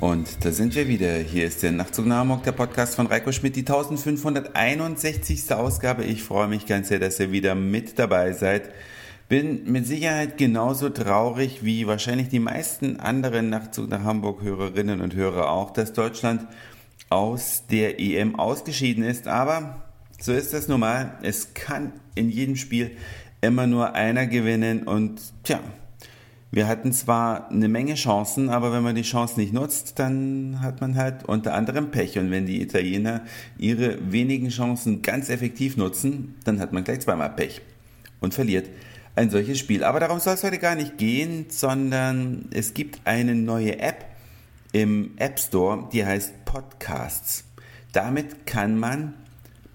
Und da sind wir wieder. Hier ist der Nachtzug nach Hamburg, der Podcast von Reiko Schmidt, die 1561. Ausgabe. Ich freue mich ganz sehr, dass ihr wieder mit dabei seid. Bin mit Sicherheit genauso traurig wie wahrscheinlich die meisten anderen Nachtzug nach Hamburg Hörerinnen und Hörer auch, dass Deutschland aus der EM ausgeschieden ist. Aber so ist das nun mal. Es kann in jedem Spiel immer nur einer gewinnen und wir hatten zwar eine Menge Chancen, aber wenn man die Chance nicht nutzt, dann hat man halt unter anderem Pech. Und wenn die Italiener ihre wenigen Chancen ganz effektiv nutzen, dann hat man gleich zweimal Pech und verliert ein solches Spiel. Aber darum soll es heute gar nicht gehen, sondern es gibt eine neue App im App Store, die heißt Podcasts. Damit kann man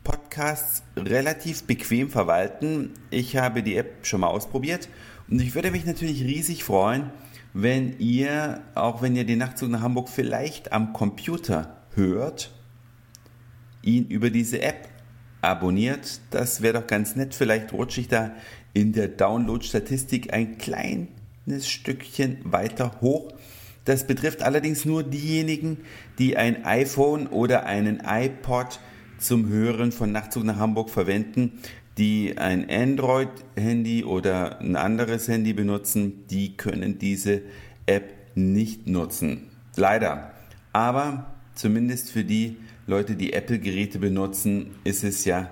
Podcasts relativ bequem verwalten. Ich habe die App schon mal ausprobiert. Und ich würde mich natürlich riesig freuen, wenn ihr, auch wenn ihr den Nachtzug nach Hamburg vielleicht am Computer hört, ihn über diese App abonniert. Das wäre doch ganz nett. Vielleicht rutsche ich da in der Download-Statistik ein kleines Stückchen weiter hoch. Das betrifft allerdings nur diejenigen, die ein iPhone oder einen iPod zum Hören von Nachtzug nach Hamburg verwenden, die ein Android-Handy oder ein anderes Handy benutzen, die können diese App nicht nutzen. Leider. Aber zumindest für die Leute, die Apple-Geräte benutzen, ist es ja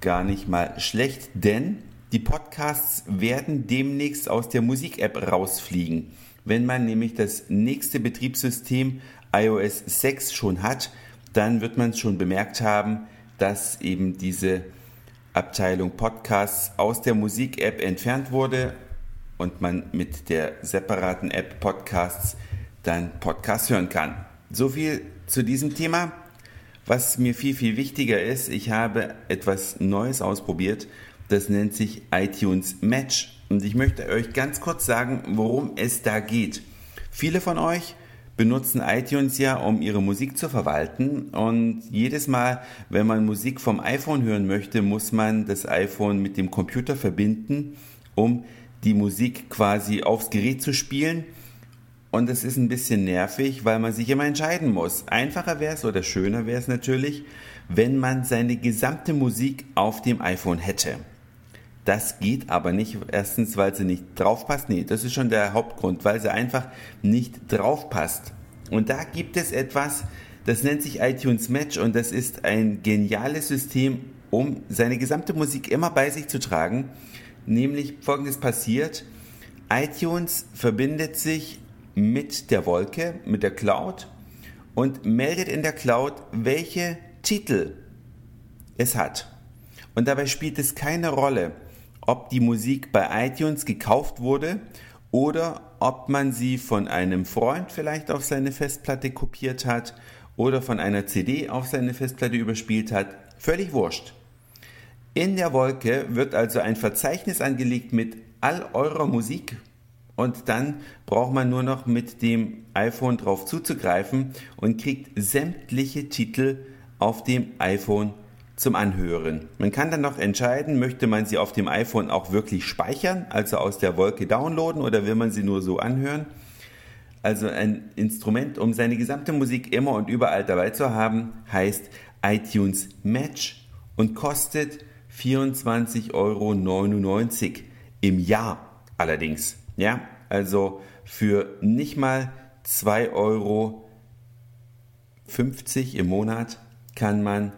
gar nicht mal schlecht, denn die Podcasts werden demnächst aus der Musik-App rausfliegen. Wenn man nämlich das nächste Betriebssystem iOS 6 schon hat, dann wird man es schon bemerkt haben, dass eben diese Abteilung Podcasts aus der Musik-App entfernt wurde und man mit der separaten App Podcasts dann Podcasts hören kann. So viel zu diesem Thema. Was mir viel, viel wichtiger ist, ich habe etwas Neues ausprobiert, das nennt sich iTunes Match. Und ich möchte euch ganz kurz sagen, worum es da geht. Viele von euch benutzen iTunes ja, um ihre Musik zu verwalten, und jedes Mal, wenn man Musik vom iPhone hören möchte, muss man das iPhone mit dem Computer verbinden, um die Musik quasi aufs Gerät zu spielen, und das ist ein bisschen nervig, weil man sich immer entscheiden muss. Einfacher wäre es oder schöner wäre es natürlich, wenn man seine gesamte Musik auf dem iPhone hätte. Das geht aber nicht. Erstens, weil sie nicht draufpasst. Nee, das ist schon der Hauptgrund, weil sie einfach nicht draufpasst. Und da gibt es etwas, das nennt sich iTunes Match, und das ist ein geniales System, um seine gesamte Musik immer bei sich zu tragen. Nämlich Folgendes passiert: iTunes verbindet sich mit der Wolke, mit der Cloud, und meldet in der Cloud, welche Titel es hat. Und dabei spielt es keine Rolle, ob die Musik bei iTunes gekauft wurde oder ob man sie von einem Freund vielleicht auf seine Festplatte kopiert hat oder von einer CD auf seine Festplatte überspielt hat. Völlig wurscht. In der Wolke wird also ein Verzeichnis angelegt mit all eurer Musik, und dann braucht man nur noch mit dem iPhone drauf zuzugreifen und kriegt sämtliche Titel auf dem iPhone zum Anhören. Man kann dann noch entscheiden, möchte man sie auf dem iPhone auch wirklich speichern, also aus der Wolke downloaden, oder will man sie nur so anhören. Also ein Instrument, um seine gesamte Musik immer und überall dabei zu haben, heißt iTunes Match und kostet 24,99 € im Jahr allerdings. Ja, also für nicht mal 2,50 € im Monat kann man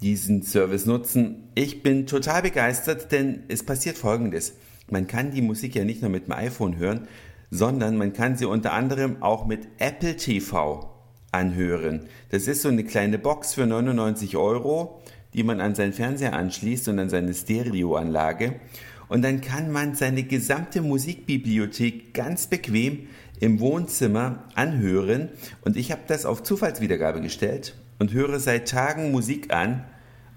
diesen Service nutzen. Ich bin total begeistert, denn es passiert Folgendes. Man kann die Musik ja nicht nur mit dem iPhone hören, sondern man kann sie unter anderem auch mit Apple TV anhören. Das ist so eine kleine Box für 99 €, die man an seinen Fernseher anschließt und an seine Stereoanlage. Und dann kann man seine gesamte Musikbibliothek ganz bequem im Wohnzimmer anhören. Und ich habe das auf Zufallswiedergabe gestellt und höre seit Tagen Musik an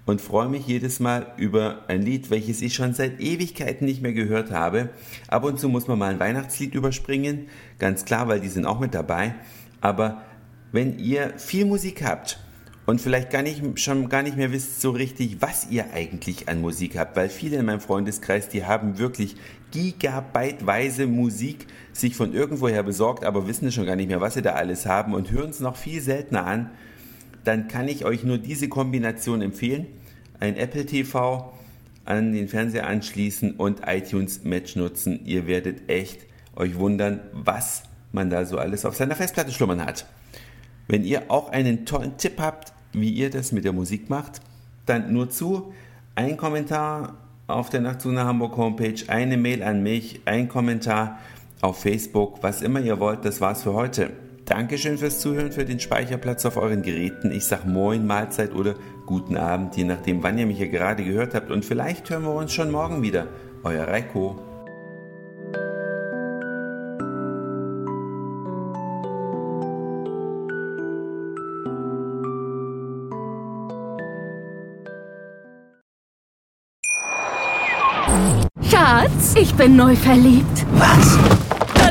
und freue mich jedes Mal über ein Lied, welches ich schon seit Ewigkeiten nicht mehr gehört habe. Ab und zu muss man mal ein Weihnachtslied überspringen, ganz klar, weil die sind auch mit dabei. Aber wenn ihr viel Musik habt und vielleicht gar nicht mehr wisst so richtig, was ihr eigentlich an Musik habt, weil viele in meinem Freundeskreis, die haben wirklich gigabyteweise Musik sich von irgendwoher besorgt, aber wissen schon gar nicht mehr, was sie da alles haben und hören es noch viel seltener an, dann kann ich euch nur diese Kombination empfehlen. Ein Apple TV an den Fernseher anschließen und iTunes Match nutzen. Ihr werdet echt euch wundern, was man da so alles auf seiner Festplatte schlummern hat. Wenn ihr auch einen tollen Tipp habt, wie ihr das mit der Musik macht, dann nur zu. Ein Kommentar auf der Nachtzug nach Hamburg Homepage, eine Mail an mich, ein Kommentar auf Facebook, was immer ihr wollt. Das war's für heute. Dankeschön fürs Zuhören, für den Speicherplatz auf euren Geräten. Ich sag Moin, Mahlzeit oder guten Abend, je nachdem, wann ihr mich hier gerade gehört habt. Und vielleicht hören wir uns schon morgen wieder. Euer Reiko. Schatz, ich bin neu verliebt. Was? Da